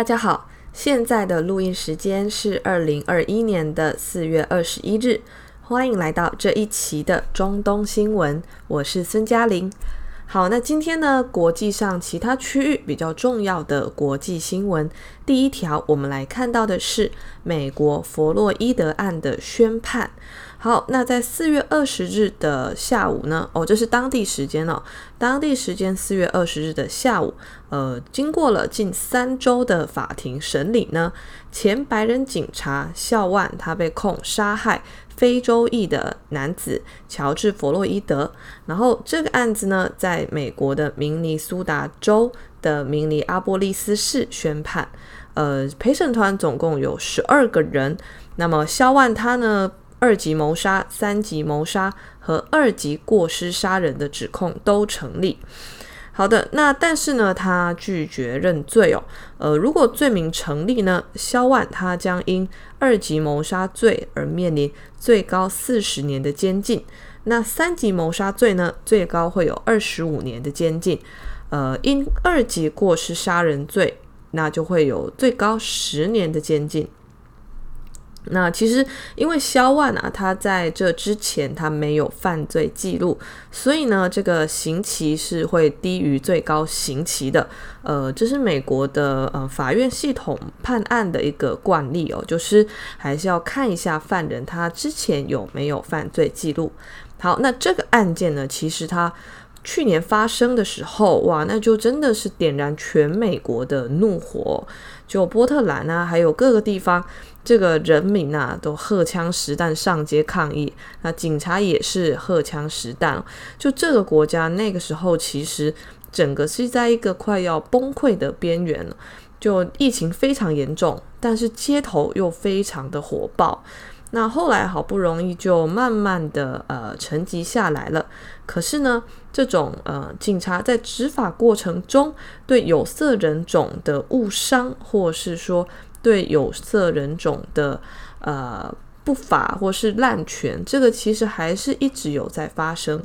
大家好，现在的录音时间是2021年的4月21日，欢迎来到这一期的中东新闻，我是孙嘉玲。好，那今天呢，国际上其他区域比较重要的国际新闻，第一条我们来看到的是美国佛洛伊德案的宣判。好，那在4月20日的下午呢，这是当地时间哦，当地时间4月20日的下午，经过了近3周的法庭审理呢，前白人警察肖万他被控杀害非洲裔的男子乔治·佛洛伊德，然后这个案子呢，在美国的明尼苏达州的明尼阿波利斯市宣判。陪审团总共有12个人，那么肖万他呢，2级谋杀、3级谋杀和2级过失杀人的指控都成立。好的，那但是呢，他拒绝认罪哦。如果罪名成立呢，肖万他将因2级谋杀罪而面临最高40年的监禁。那3级谋杀罪呢，最高会有25年的监禁。因2级过失杀人罪，那就会有最高10年的监禁。那其实因为肖万啊，他在这之前他没有犯罪记录，所以呢这个刑期是会低于最高刑期的。这是美国的法院系统判案的一个惯例哦，就是还是要看一下犯人他之前有没有犯罪记录。好，那这个案件呢，其实他去年发生的时候，哇，那就真的是点燃全美国的怒火，就波特兰啊，还有各个地方，这个人民啊都荷枪实弹上街抗议，那警察也是荷枪实弹。就这个国家那个时候，其实整个是在一个快要崩溃的边缘了，就疫情非常严重，但是街头又非常的火爆。那后来好不容易就慢慢的沉寂下来了，可是呢这种警察在执法过程中对有色人种的误伤，或是说对有色人种的不法或是滥权，这个其实还是一直有在发生。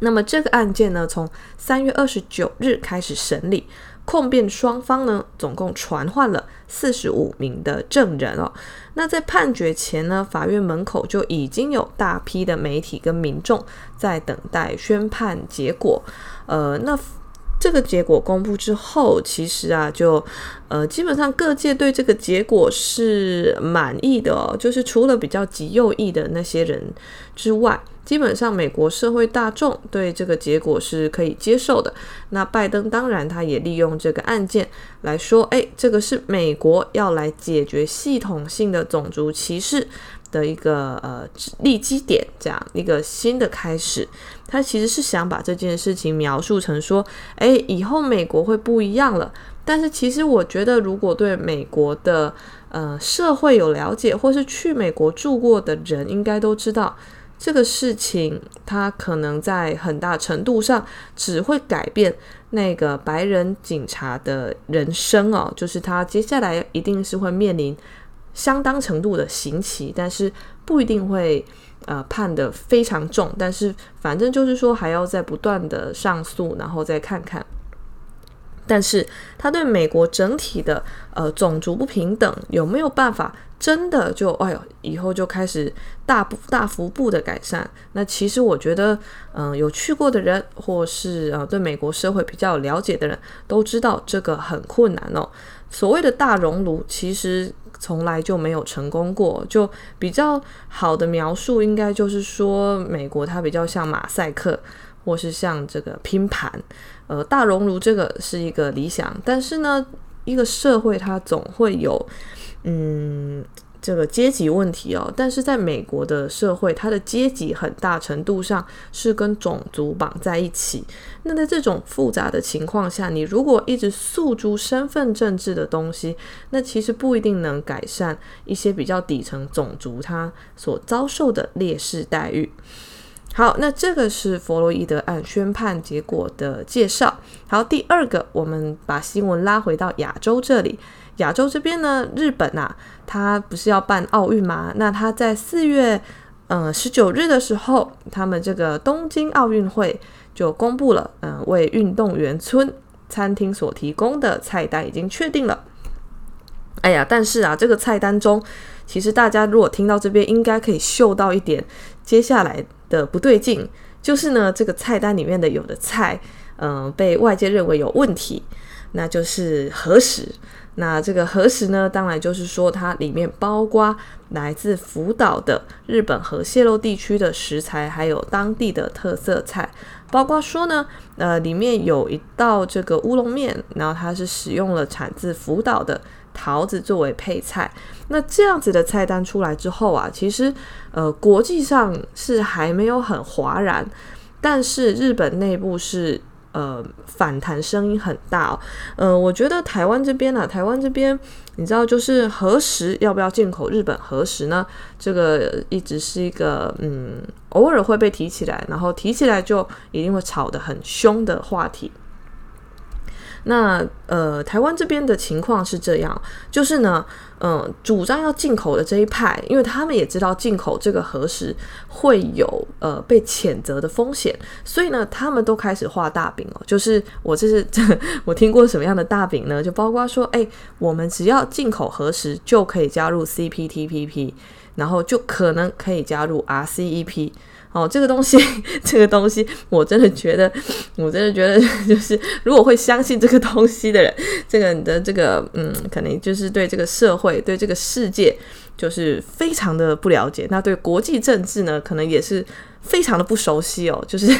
那么这个案件呢，从3月29日开始审理，控辩双方呢总共传唤了45名的证人哦。那在判决前呢，法院门口就已经有大批的媒体跟民众在等待宣判结果。那这个结果公布之后，其实啊就基本上各界对这个结果是满意的哦，就是除了比较极右翼的那些人之外，基本上美国社会大众对这个结果是可以接受的。那拜登当然他也利用这个案件来说，这个是美国要来解决系统性的种族歧视的一个立基点，这样一个新的开始。他其实是想把这件事情描述成说，以后美国会不一样了。但是其实我觉得，如果对美国的社会有了解，或是去美国住过的人，应该都知道这个事情它可能在很大程度上只会改变那个白人警察的人生哦，就是他接下来一定是会面临相当程度的刑期，但是不一定会判得非常重，但是反正就是说还要再不断的上诉，然后再看看。但是他对美国整体的种族不平等有没有办法真的就以后就开始大幅度的改善，那其实我觉得有去过的人，或是对美国社会比较有了解的人都知道这个很困难哦。所谓的大熔炉其实从来就没有成功过，就比较好的描述应该就是说，美国它比较像马赛克，或是像这个拼盘。大熔炉这个是一个理想，但是呢一个社会它总会有这个阶级问题哦。但是在美国的社会，它的阶级很大程度上是跟种族绑在一起。那在这种复杂的情况下，你如果一直诉诸身份政治的东西，那其实不一定能改善一些比较底层种族它所遭受的劣势待遇。好，那这个是佛洛伊德案宣判结果的介绍。好，第二个，我们把新闻拉回到亚洲这里。亚洲这边呢，日本啊，它不是要办奥运吗？那它在4月19日的时候，他们这个东京奥运会就公布了，为运动员村餐厅所提供的菜单已经确定了。哎呀，但是啊，这个菜单中，其实大家如果听到这边应该可以嗅到一点接下来的不对劲，就是呢，这个菜单里面的有的菜被外界认为有问题，那就是核食。那这个核食呢，当然就是说它里面包括来自福岛的日本核泄漏地区的食材，还有当地的特色菜，包括说呢里面有一道这个乌龙面，然后它是使用了产自福岛的桃子作为配菜。那这样子的菜单出来之后啊，其实国际上是还没有很哗然，但是日本内部是反弹声音很大哦。我觉得台湾这边啊，你知道就是核食要不要进口日本核食呢？这个一直是一个偶尔会被提起来，然后提起来就一定会吵得很凶的话题。那台湾这边的情况是这样，就是呢主张要进口的这一派，因为他们也知道进口这个核食会有被谴责的风险，所以呢他们都开始画大饼哦。就是我听过什么样的大饼呢？就包括说我们只要进口核食就可以加入 CPTPP， 然后就可能可以加入 RCEP。哦，这个东西我真的觉得就是如果会相信这个东西的人，可能就是对这个社会对这个世界就是非常的不了解，那对国际政治呢可能也是非常的不熟悉哦。就是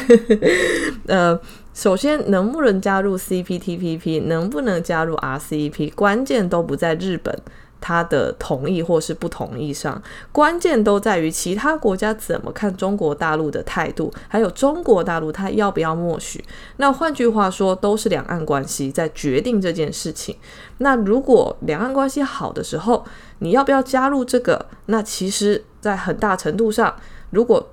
首先能不能加入 CPTPP， 能不能加入 RCEP， 关键都不在日本他的同意或是不同意上，关键都在于其他国家怎么看中国大陆的态度，还有中国大陆他要不要默许。那换句话说，都是两岸关系在决定这件事情。那如果两岸关系好的时候，你要不要加入这个，那其实在很大程度上，如果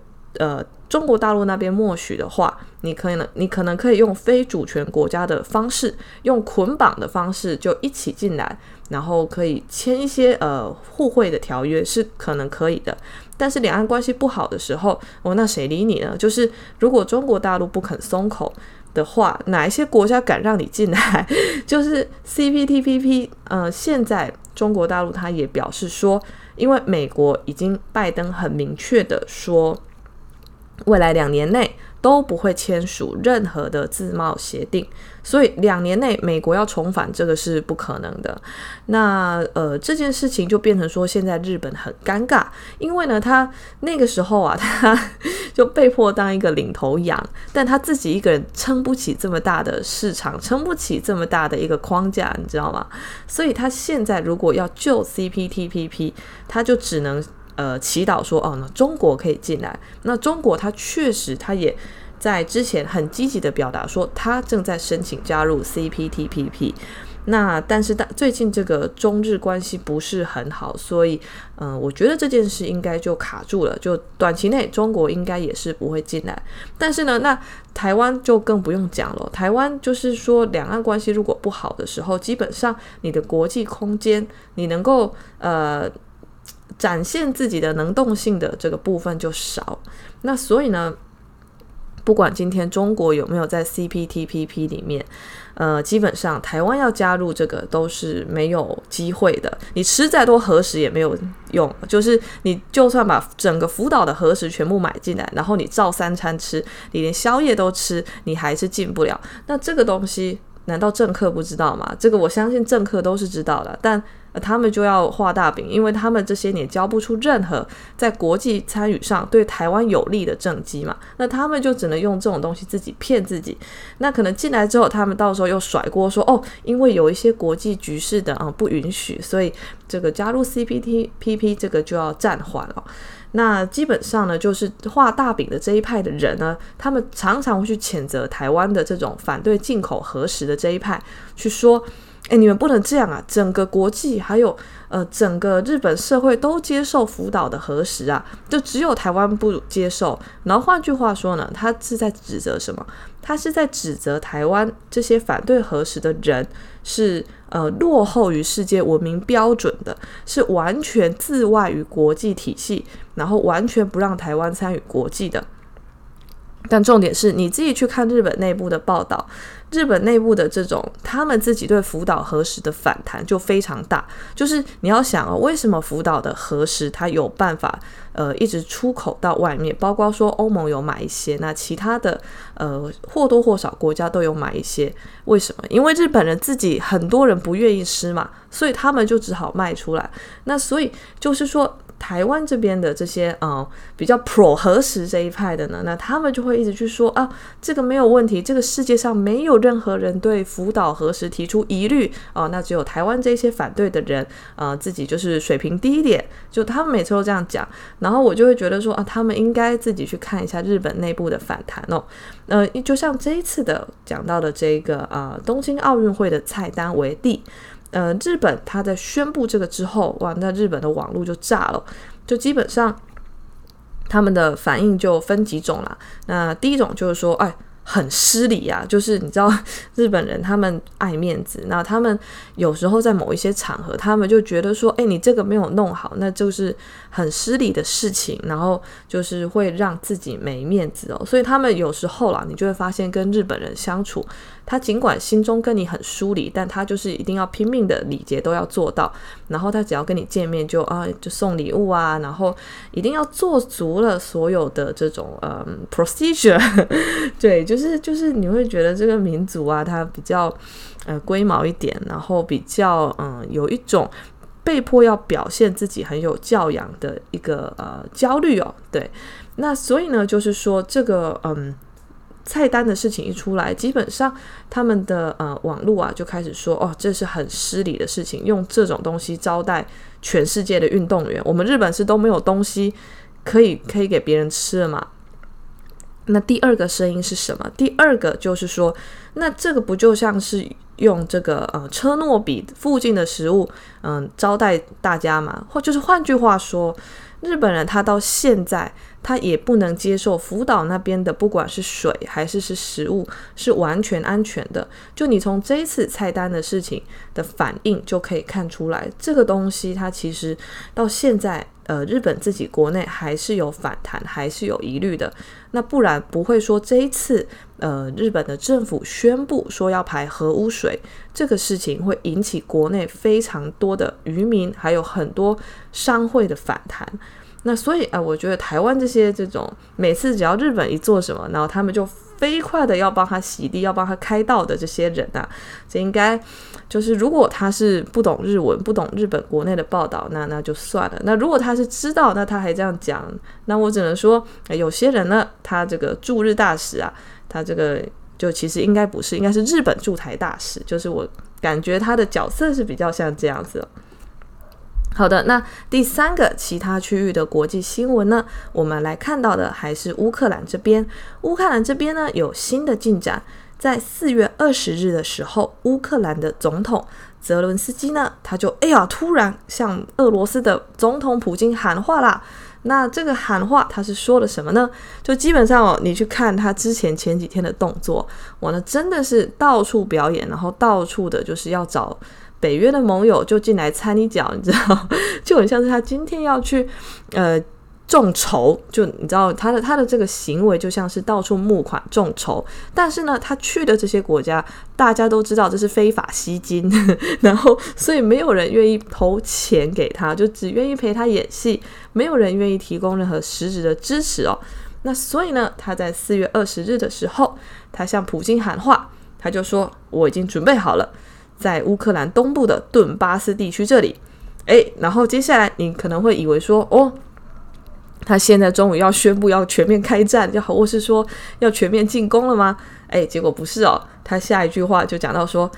中国大陆那边默许的话，你可能可以用非主权国家的方式，用捆绑的方式就一起进来，然后可以签一些互惠的条约，是可能可以的。但是两岸关系不好的时候，那谁理你呢？就是如果中国大陆不肯松口的话，哪一些国家敢让你进来？就是 CPTPP 现在中国大陆他也表示说，因为美国已经拜登很明确的说未来2年内都不会签署任何的自贸协定，所以2年内美国要重返这个是不可能的。那这件事情就变成说，现在日本很尴尬，因为呢他那个时候啊，他就被迫当一个领头羊，但他自己一个人撑不起这么大的市场，撑不起这么大的一个框架，你知道吗？所以他现在如果要救 CPTPP， 他就只能祈祷说那中国可以进来。那中国他确实他也在之前很积极的表达说他正在申请加入 CPTPP， 那但是最近这个中日关系不是很好，所以我觉得这件事应该就卡住了，就短期内中国应该也是不会进来。但是呢那台湾就更不用讲了，台湾就是说两岸关系如果不好的时候，基本上你的国际空间，你能够展现自己的能动性的这个部分就少。那所以呢不管今天中国有没有在 CPTPP 里面基本上台湾要加入这个都是没有机会的，你吃再多核食也没有用，就是你就算把整个福岛的核食全部买进来，然后你照3餐吃，你连宵夜都吃，你还是进不了。那这个东西难道政客不知道吗？这个我相信政客都是知道的，但他们就要画大饼，因为他们这些年交不出任何在国际参与上对台湾有利的政绩嘛，那他们就只能用这种东西自己骗自己。那可能进来之后，他们到时候又甩锅说因为有一些国际局势的不允许，所以这个加入 CPTPP 这个就要暂缓了。那基本上呢就是画大饼的这一派的人呢，他们常常会去谴责台湾的这种反对进口核食的这一派，去说你们不能这样啊！整个国际还有整个日本社会都接受福岛的核食啊，就只有台湾不接受。然后换句话说呢，他是在指责什么？他是在指责台湾这些反对核食的人是落后于世界文明标准的，是完全自外于国际体系，然后完全不让台湾参与国际的。但重点是你自己去看日本内部的报道，日本内部的这种他们自己对福岛核食的反弹就非常大。就是你要想哦，为什么福岛的核食它有办法一直出口到外面，包括说欧盟有买一些，那其他的或多或少国家都有买一些，为什么？因为日本人自己很多人不愿意吃嘛，所以他们就只好卖出来。那所以就是说台湾这边的这些比较 pro 核食这一派的呢，那他们就会一直去说啊，这个没有问题，这个世界上没有任何人对福岛核食提出疑虑那只有台湾这些反对的人自己就是水平低一点，就他们每次都这样讲。然后我就会觉得说啊，他们应该自己去看一下日本内部的反弹就像这一次的讲到的这个东京奥运会的菜单为例，日本他在宣布这个之后，哇，那日本的网络就炸了，就基本上他们的反应就分几种啦。那第一种就是说，哎，很失礼啊，就是你知道日本人他们爱面子，那他们有时候在某一些场合他们就觉得说，哎，你这个没有弄好，那就是很失礼的事情，然后就是会让自己没面子所以他们有时候啦，你就会发现跟日本人相处，他尽管心中跟你很疏离，但他就是一定要拼命的礼节都要做到，然后他只要跟你见面就送礼物啊，然后一定要做足了所有的这种procedure 对，就是你会觉得这个民族啊，他比较龟毛一点，然后比较有一种被迫要表现自己很有教养的一个焦虑对。那所以呢就是说这个菜单的事情一出来，基本上他们的网络就开始说这是很失礼的事情，用这种东西招待全世界的运动员，我们日本是都没有东西可以给别人吃了嘛。那第二个声音是什么？第二个就是说，那这个不就像是用这个车诺比附近的食物招待大家嘛？或就是换句话说，日本人他到现在他也不能接受福岛那边的不管是水还是食物是完全安全的。就你从这一次菜单的事情的反应就可以看出来，这个东西它其实到现在日本自己国内还是有反弹，还是有疑虑的。那不然不会说这一次日本的政府宣布说要排核污水这个事情会引起国内非常多的渔民还有很多商会的反弹。那所以我觉得台湾这种每次只要日本一做什么，然后他们就飞快的要帮他洗地，要帮他开道的这些人这应该就是如果他是不懂日文，不懂日本国内的报道，那就算了。那如果他是知道，那他还这样讲，那我只能说有些人呢，他这个驻日大使他这个就其实应该不是，应该是日本驻台大使，就是我感觉他的角色是比较像这样子好的。那第三个其他区域的国际新闻呢，我们来看到的还是乌克兰这边。乌克兰这边呢有新的进展，在4月20日的时候，乌克兰的总统泽伦斯基呢，他就突然向俄罗斯的总统普京喊话啦。那这个喊话他是说了什么呢？就基本上你去看他之前前几天的动作，那真的是到处表演，然后到处的就是要找北约的盟友就进来掺一脚，你知道，就很像是他今天要去众筹，就你知道他的这个行为就像是到处募款众筹，但是呢他去的这些国家大家都知道这是非法吸金然后所以没有人愿意投钱给他，就只愿意陪他演戏，没有人愿意提供任何实质的支持那所以呢他在4月20日的时候，他向普京喊话，他就说我已经准备好了，在乌克兰东部的顿巴斯地区这里然后接下来你可能会以为说他现在终于要宣布要全面开战，或是说要全面进攻了吗？结果不是他下一句话就讲到说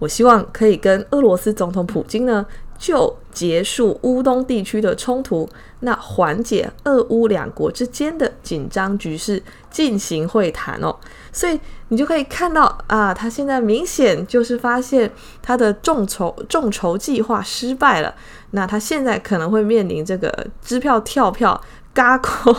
我希望可以跟俄罗斯总统普京呢就结束乌东地区的冲突，那缓解俄乌两国之间的紧张局势进行会谈所以你就可以看到他现在明显就是发现他的众筹计划失败了，那他现在可能会面临这个支票跳票轧空，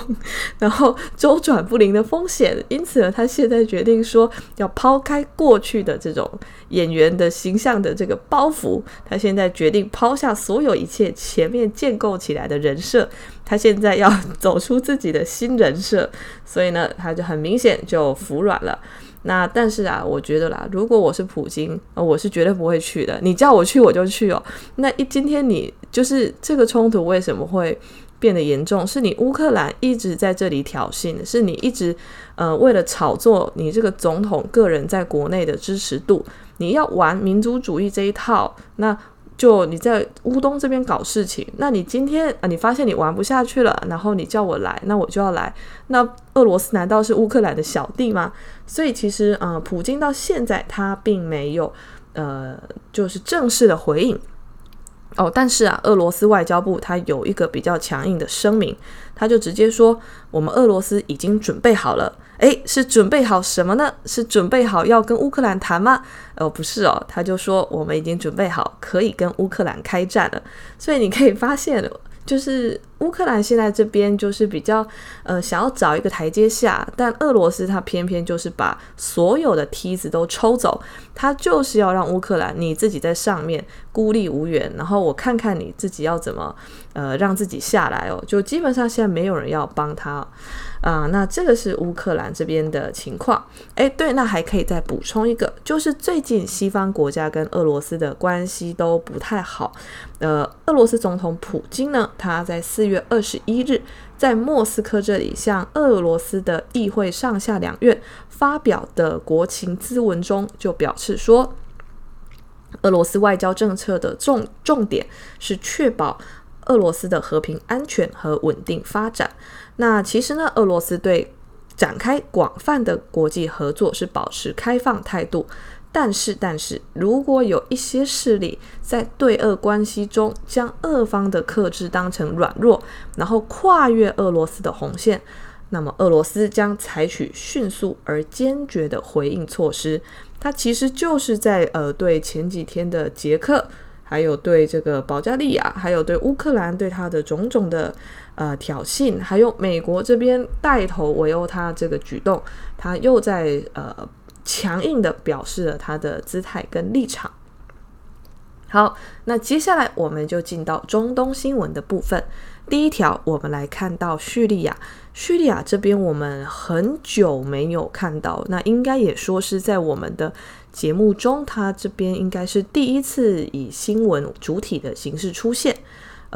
然后周转不灵的风险。因此呢，他现在决定说要抛开过去的这种演员的形象的这个包袱，他现在决定抛下所有一切前面建构起来的人设，他现在要走出自己的新人设，所以呢他就很明显就服软了。那但是啊，我觉得啦，如果我是普京，我是绝对不会去的，你叫我去我就去哦。那今天你就是这个冲突为什么会变得严重，是你乌克兰一直在这里挑衅，是你一直为了炒作你这个总统个人在国内的支持度，你要玩民族主义这一套，那就你在乌东这边搞事情，那你今天你发现你玩不下去了，然后你叫我来，那我就要来。那俄罗斯难道是乌克兰的小弟吗？所以其实普京到现在他并没有就是正式的回应哦。但是啊，俄罗斯外交部他有一个比较强硬的声明，他就直接说我们俄罗斯已经准备好了。诶，是准备好什么呢？是准备好要跟乌克兰谈吗？不是哦，他就说我们已经准备好可以跟乌克兰开战了。所以你可以发现，就是乌克兰现在这边就是比较想要找一个台阶下，但俄罗斯他偏偏就是把所有的梯子都抽走，他就是要让乌克兰你自己在上面孤立无援，然后我看看你自己要怎么让自己下来哦。就基本上现在没有人要帮他那这个是乌克兰这边的情况。对，那还可以再补充一个，就是最近西方国家跟俄罗斯的关系都不太好。俄罗斯总统普京呢，他在4月21日在莫斯科这里向俄罗斯的议会上下两院发表的国情咨文中就表示说，俄罗斯外交政策的重点是确保俄罗斯的和平安全和稳定发展。那其实呢，俄罗斯对展开广泛的国际合作是保持开放态度，但是如果有一些势力在对俄关系中将俄方的克制当成软弱，然后跨越俄罗斯的红线，那么俄罗斯将采取迅速而坚决的回应措施。它其实就是在对前几天的捷克，还有对这个保加利亚，还有对乌克兰对它的种种的挑衅，还有美国这边带头围殴它这个举动，它又在强硬的表示了他的姿态跟立场。好，那接下来我们就进到中东新闻的部分。第一条，我们来看到叙利亚这边我们很久没有看到，那应该也说是在我们的节目中，他这边应该是第一次以新闻主体的形式出现。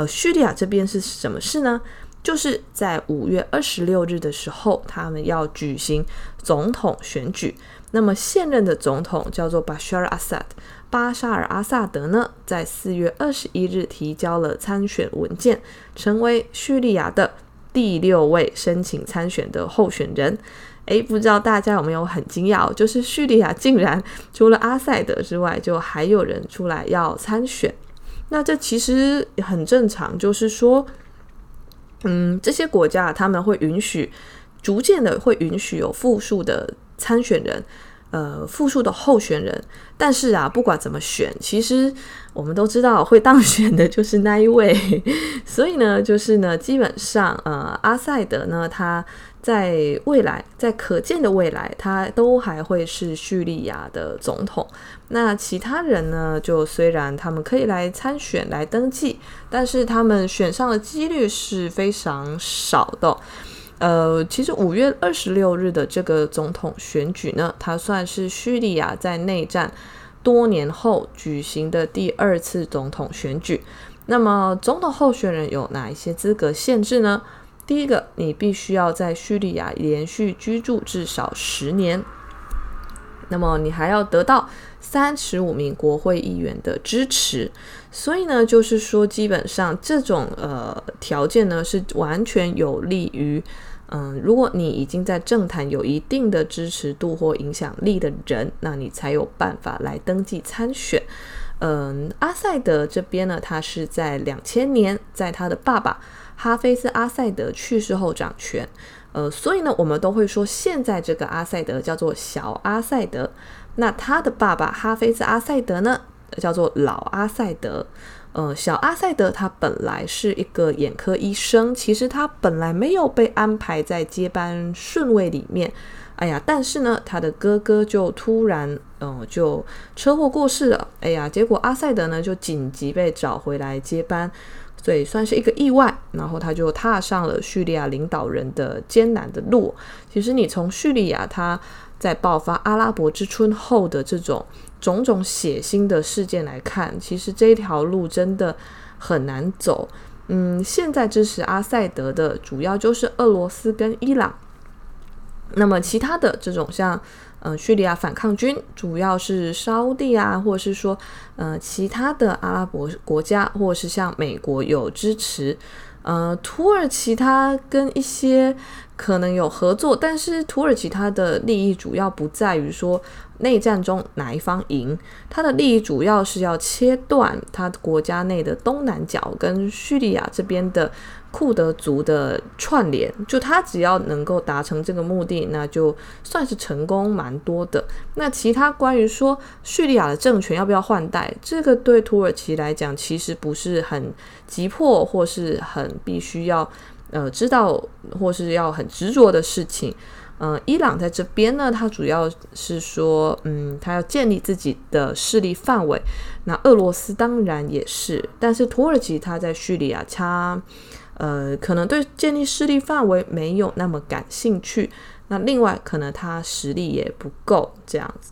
叙利亚这边是什么事呢？就是在5月26日的时候，他们要举行总统选举。那么现任的总统叫做巴沙尔阿萨德呢，在4月21日提交了参选文件，成为叙利亚的第6位申请参选的候选人。不知道大家有没有很惊讶，就是叙利亚竟然除了阿塞德之外，就还有人出来要参选。那这其实很正常，就是说这些国家他们会逐渐的会允许有复数的参选人，复数的候选人。但是啊，不管怎么选，其实我们都知道会当选的就是那一位。所以呢，就是呢，基本上阿塞德呢，他在未来，在可见的未来，他都还会是叙利亚的总统。那其他人呢，就虽然他们可以来参选来登记，但是他们选上的几率是非常少的。其实5月26日的这个总统选举呢，它算是叙利亚在内战多年后举行的第2次总统选举。那么总统候选人有哪一些资格限制呢？第一个，你必须要在叙利亚连续居住至少10年，那么你还要得到35名国会议员的支持。所以呢，就是说基本上这种条件呢，是完全有利于如果你已经在政坛有一定的支持度或影响力的人，那你才有办法来登记参选。阿塞德这边呢，他是在2000年在他的爸爸哈菲斯阿塞德去世后掌权。所以呢，我们都会说现在这个阿塞德叫做小阿塞德，那他的爸爸哈菲斯阿塞德呢叫做老阿塞德。小阿塞德他本来是一个眼科医生，其实他本来没有被安排在接班顺位里面。哎呀，但是呢他的哥哥就突然就车祸过世了。哎呀，结果阿塞德呢就紧急被找回来接班，所以算是一个意外，然后他就踏上了叙利亚领导人的艰难的路。其实你从叙利亚他在爆发阿拉伯之春后的这种种种血腥的事件来看，其实这条路真的很难走。现在支持阿塞德的主要就是俄罗斯跟伊朗，那么其他的这种像叙利亚反抗军主要是沙乌地啊，或者是说其他的阿拉伯国家，或者是像美国有支持，土耳其它跟一些可能有合作，但是土耳其它的利益主要不在于说内战中哪一方赢，它的利益主要是要切断它国家内的东南角跟叙利亚这边的库德族的串联，就他只要能够达成这个目的，那就算是成功蛮多的。那其他关于说叙利亚的政权要不要换代，这个对土耳其来讲其实不是很急迫或是很必须要知道或是要很执着的事情。伊朗在这边呢，他主要是说他要建立自己的势力范围，那俄罗斯当然也是，但是土耳其他在叙利亚他可能对建立势力范围没有那么感兴趣，那另外可能他实力也不够这样子。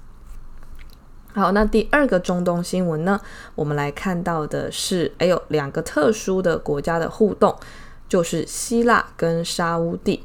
好，那第二个中东新闻呢，我们来看到的是两个特殊的国家的互动，就是希腊跟沙乌地。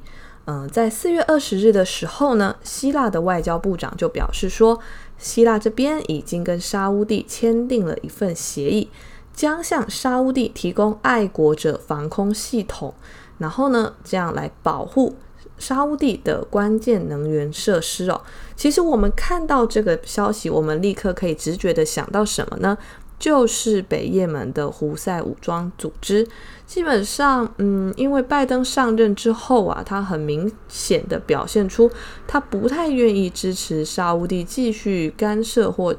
在4月20日的时候呢，希腊的外交部长就表示说，希腊这边已经跟沙乌地签订了一份协议，将向沙乌地提供爱国者防空系统，然后呢这样来保护沙乌地的关键能源设施哦。其实我们看到这个消息，我们立刻可以直觉的想到什么呢？就是北也门的胡塞武装组织。基本上因为拜登上任之后啊，他很明显的表现出他不太愿意支持沙乌地继续干涉或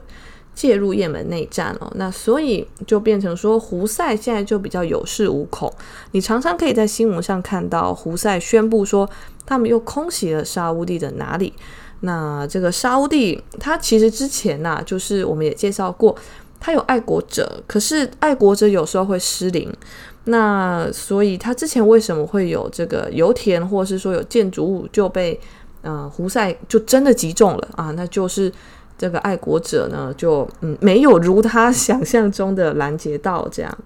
介入也门内战哦，那所以就变成说胡塞现在就比较有恃无恐。你常常可以在新闻上看到胡塞宣布说他们又空袭了沙乌地的哪里。那这个沙乌地他其实之前啊，就是我们也介绍过，他有爱国者，可是爱国者有时候会失灵，那所以他之前为什么会有这个油田或是说有建筑物就被胡塞就真的击中了啊，那就是这个爱国者呢就没有如他想象中的拦截到这样。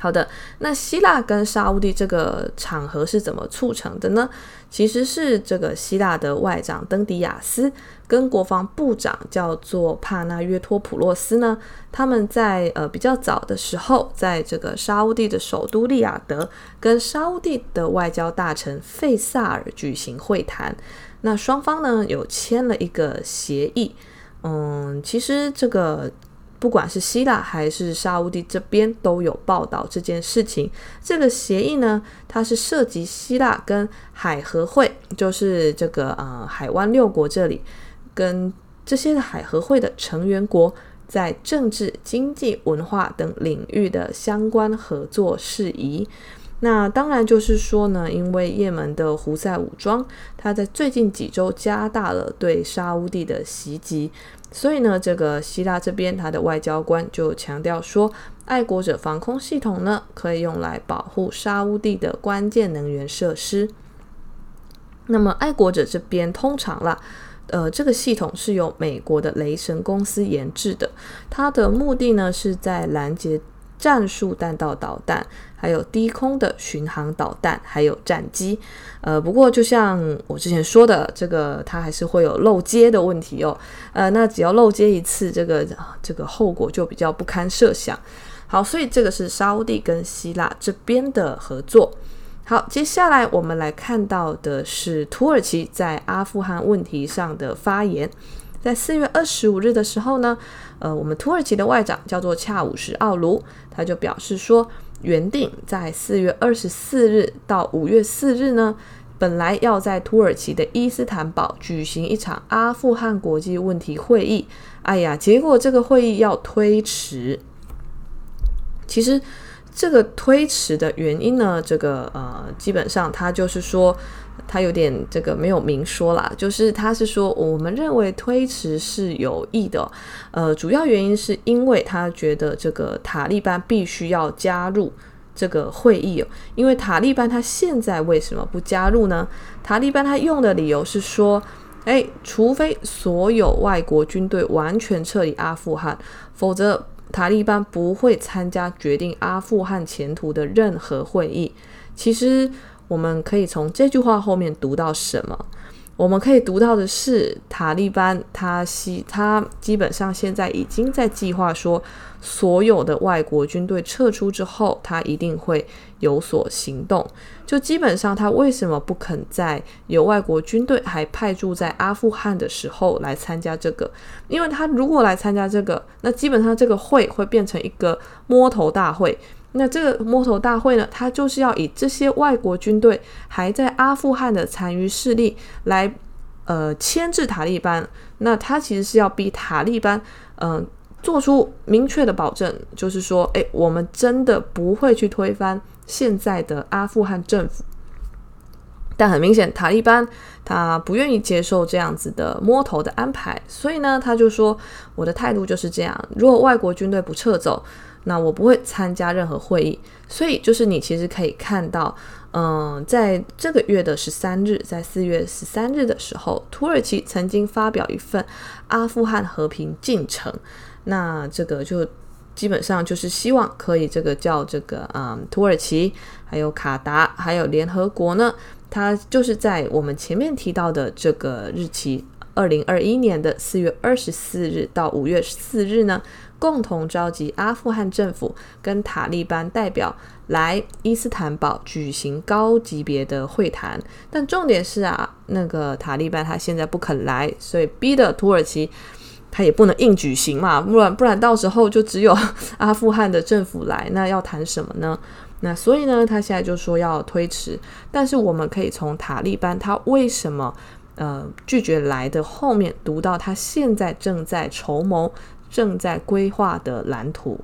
好的，那希腊跟沙乌地这个场合是怎么促成的呢？其实是这个希腊的外长登迪亚斯跟国防部长叫做帕纳约托普洛斯呢，他们在比较早的时候在这个沙乌地的首都利雅得跟沙乌地的外交大臣费萨尔举行会谈，那双方呢有签了一个协议。其实这个不管是希腊还是沙乌地这边都有报道这件事情。这个协议呢，它是涉及希腊跟海合会，就是这个海湾六国这里跟这些海合会的成员国在政治、经济、文化等领域的相关合作事宜。那当然就是说呢，因为也门的胡塞武装他在最近几周加大了对沙乌地的袭击，所以呢这个希腊这边他的外交官就强调说，爱国者防空系统呢可以用来保护沙乌地的关键能源设施。那么爱国者这边通常啦这个系统是由美国的雷神公司研制的，它的目的呢是在拦截战术弹道导弹，还有低空的巡航导弹，还有战机。不过就像我之前说的，这个它还是会有漏接的问题哦。那只要漏接一次，这个后果就比较不堪设想。好，所以这个是沙乌地跟希腊这边的合作。好，接下来我们来看到的是土耳其在阿富汗问题上的发言。在4月25日的时候呢，我们土耳其的外长叫做恰武什奥卢，他就表示说，原定在4月24日到5月4日呢，本来要在土耳其的伊斯坦堡举行一场阿富汗国际问题会议，结果这个会议要推迟。其实这个推迟的原因呢，这个基本上它就是说，它有点这个没有明说啦，就是它是说我们认为推迟是有益的，主要原因是因为他觉得这个塔利班必须要加入这个会议，因为塔利班他现在为什么不加入呢？塔利班他用的理由是说，除非所有外国军队完全撤离阿富汗，否则塔利班不会参加决定阿富汗前途的任何会议。其实我们可以从这句话后面读到什么？我们可以读到的是，塔利班他基本上现在已经在计划说，所有的外国军队撤出之后，他一定会有所行动。就基本上他为什么不肯在有外国军队还派驻在阿富汗的时候来参加这个？因为他如果来参加这个，那基本上这个会变成一个摸头大会。那这个摸头大会呢，它就是要以这些外国军队还在阿富汗的残余势力来牵制塔利班。那它其实是要逼塔利班做出明确的保证，就是说我们真的不会去推翻现在的阿富汗政府。但很明显塔利班他不愿意接受这样子的摸头的安排，所以呢他就说，我的态度就是这样，如果外国军队不撤走，那我不会参加任何会议。所以就是你其实可以看到在这个月的13日，在4月13日的时候，土耳其曾经发表一份阿富汗和平进程，那这个就基本上就是希望可以这个叫这个土耳其还有卡达还有联合国呢，它就是在我们前面提到的这个日期2021年的4月24日到5月4日呢，共同召集阿富汗政府跟塔利班代表来伊斯坦堡举行高级别的会谈。但重点是那个塔利班他现在不肯来，所以逼得土耳其他也不能硬举行嘛，不然到时候就只有阿富汗的政府来，那要谈什么呢？那所以呢他现在就说要推迟。但是我们可以从塔利班他为什么拒绝来的后面读到他现在正在筹谋正在规划的蓝图。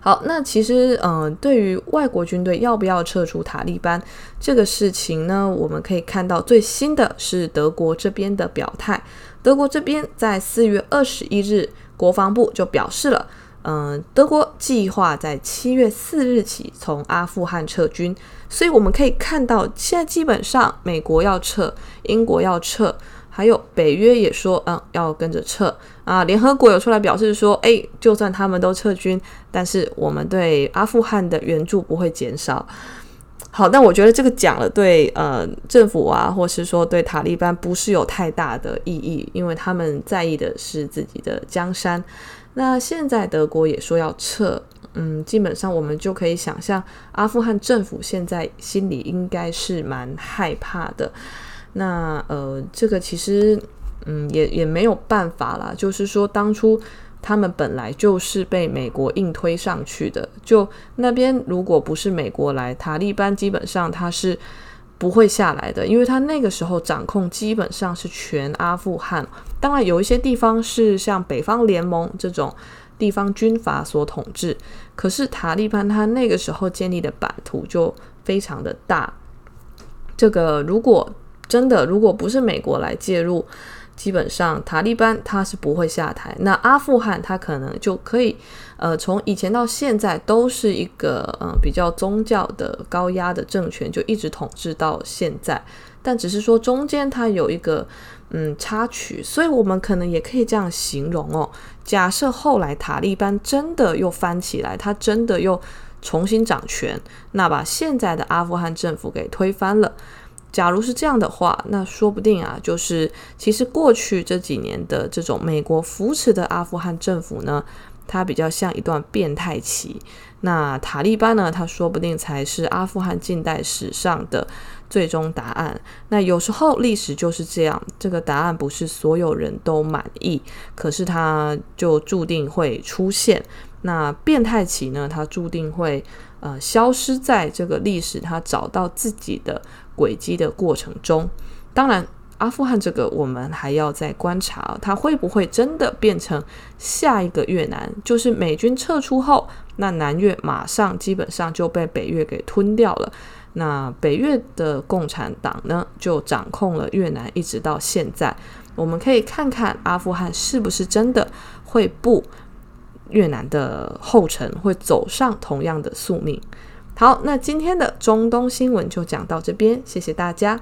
好，那其实对于外国军队要不要撤出塔利班这个事情呢，我们可以看到最新的是德国这边的表态。德国这边在4月21日国防部就表示了，德国计划在7月4日起从阿富汗撤军。所以我们可以看到现在基本上美国要撤，英国要撤，还有北约也说要跟着撤啊。联合国有出来表示说，就算他们都撤军，但是我们对阿富汗的援助不会减少。好，但我觉得这个讲了对政府或是说对塔利班不是有太大的意义，因为他们在意的是自己的江山。那现在德国也说要撤，基本上我们就可以想象阿富汗政府现在心里应该是蛮害怕的。那这个其实也没有办法啦，就是说当初他们本来就是被美国硬推上去的，就那边如果不是美国来，塔利班基本上他是不会下来的，因为他那个时候掌控基本上是全阿富汗。当然有一些地方是像北方联盟这种地方军阀所统治，可是塔利班他那个时候建立的版图就非常的大。这个如果不是美国来介入，基本上塔利班他是不会下台。那阿富汗他可能就可以从以前到现在都是一个比较宗教的高压的政权，就一直统治到现在。但只是说中间它有一个插曲，所以我们可能也可以这样形容假设后来塔利班真的又翻起来，他真的又重新掌权，那把现在的阿富汗政府给推翻了。假如是这样的话，那说不定就是其实过去这几年的这种美国扶持的阿富汗政府呢，它比较像一段变态期。那塔利班呢，它说不定才是阿富汗近代史上的最终答案。那有时候历史就是这样，这个答案不是所有人都满意，可是它就注定会出现。那变态期呢，它注定会消失在这个历史它找到自己的轨迹的过程中。当然阿富汗这个我们还要再观察，它会不会真的变成下一个越南，就是美军撤出后，那南越马上基本上就被北越给吞掉了，那北越的共产党呢就掌控了越南一直到现在。我们可以看看阿富汗是不是真的会步越南的后尘，会走上同样的宿命。好，那今天的中东新闻就讲到这边，谢谢大家。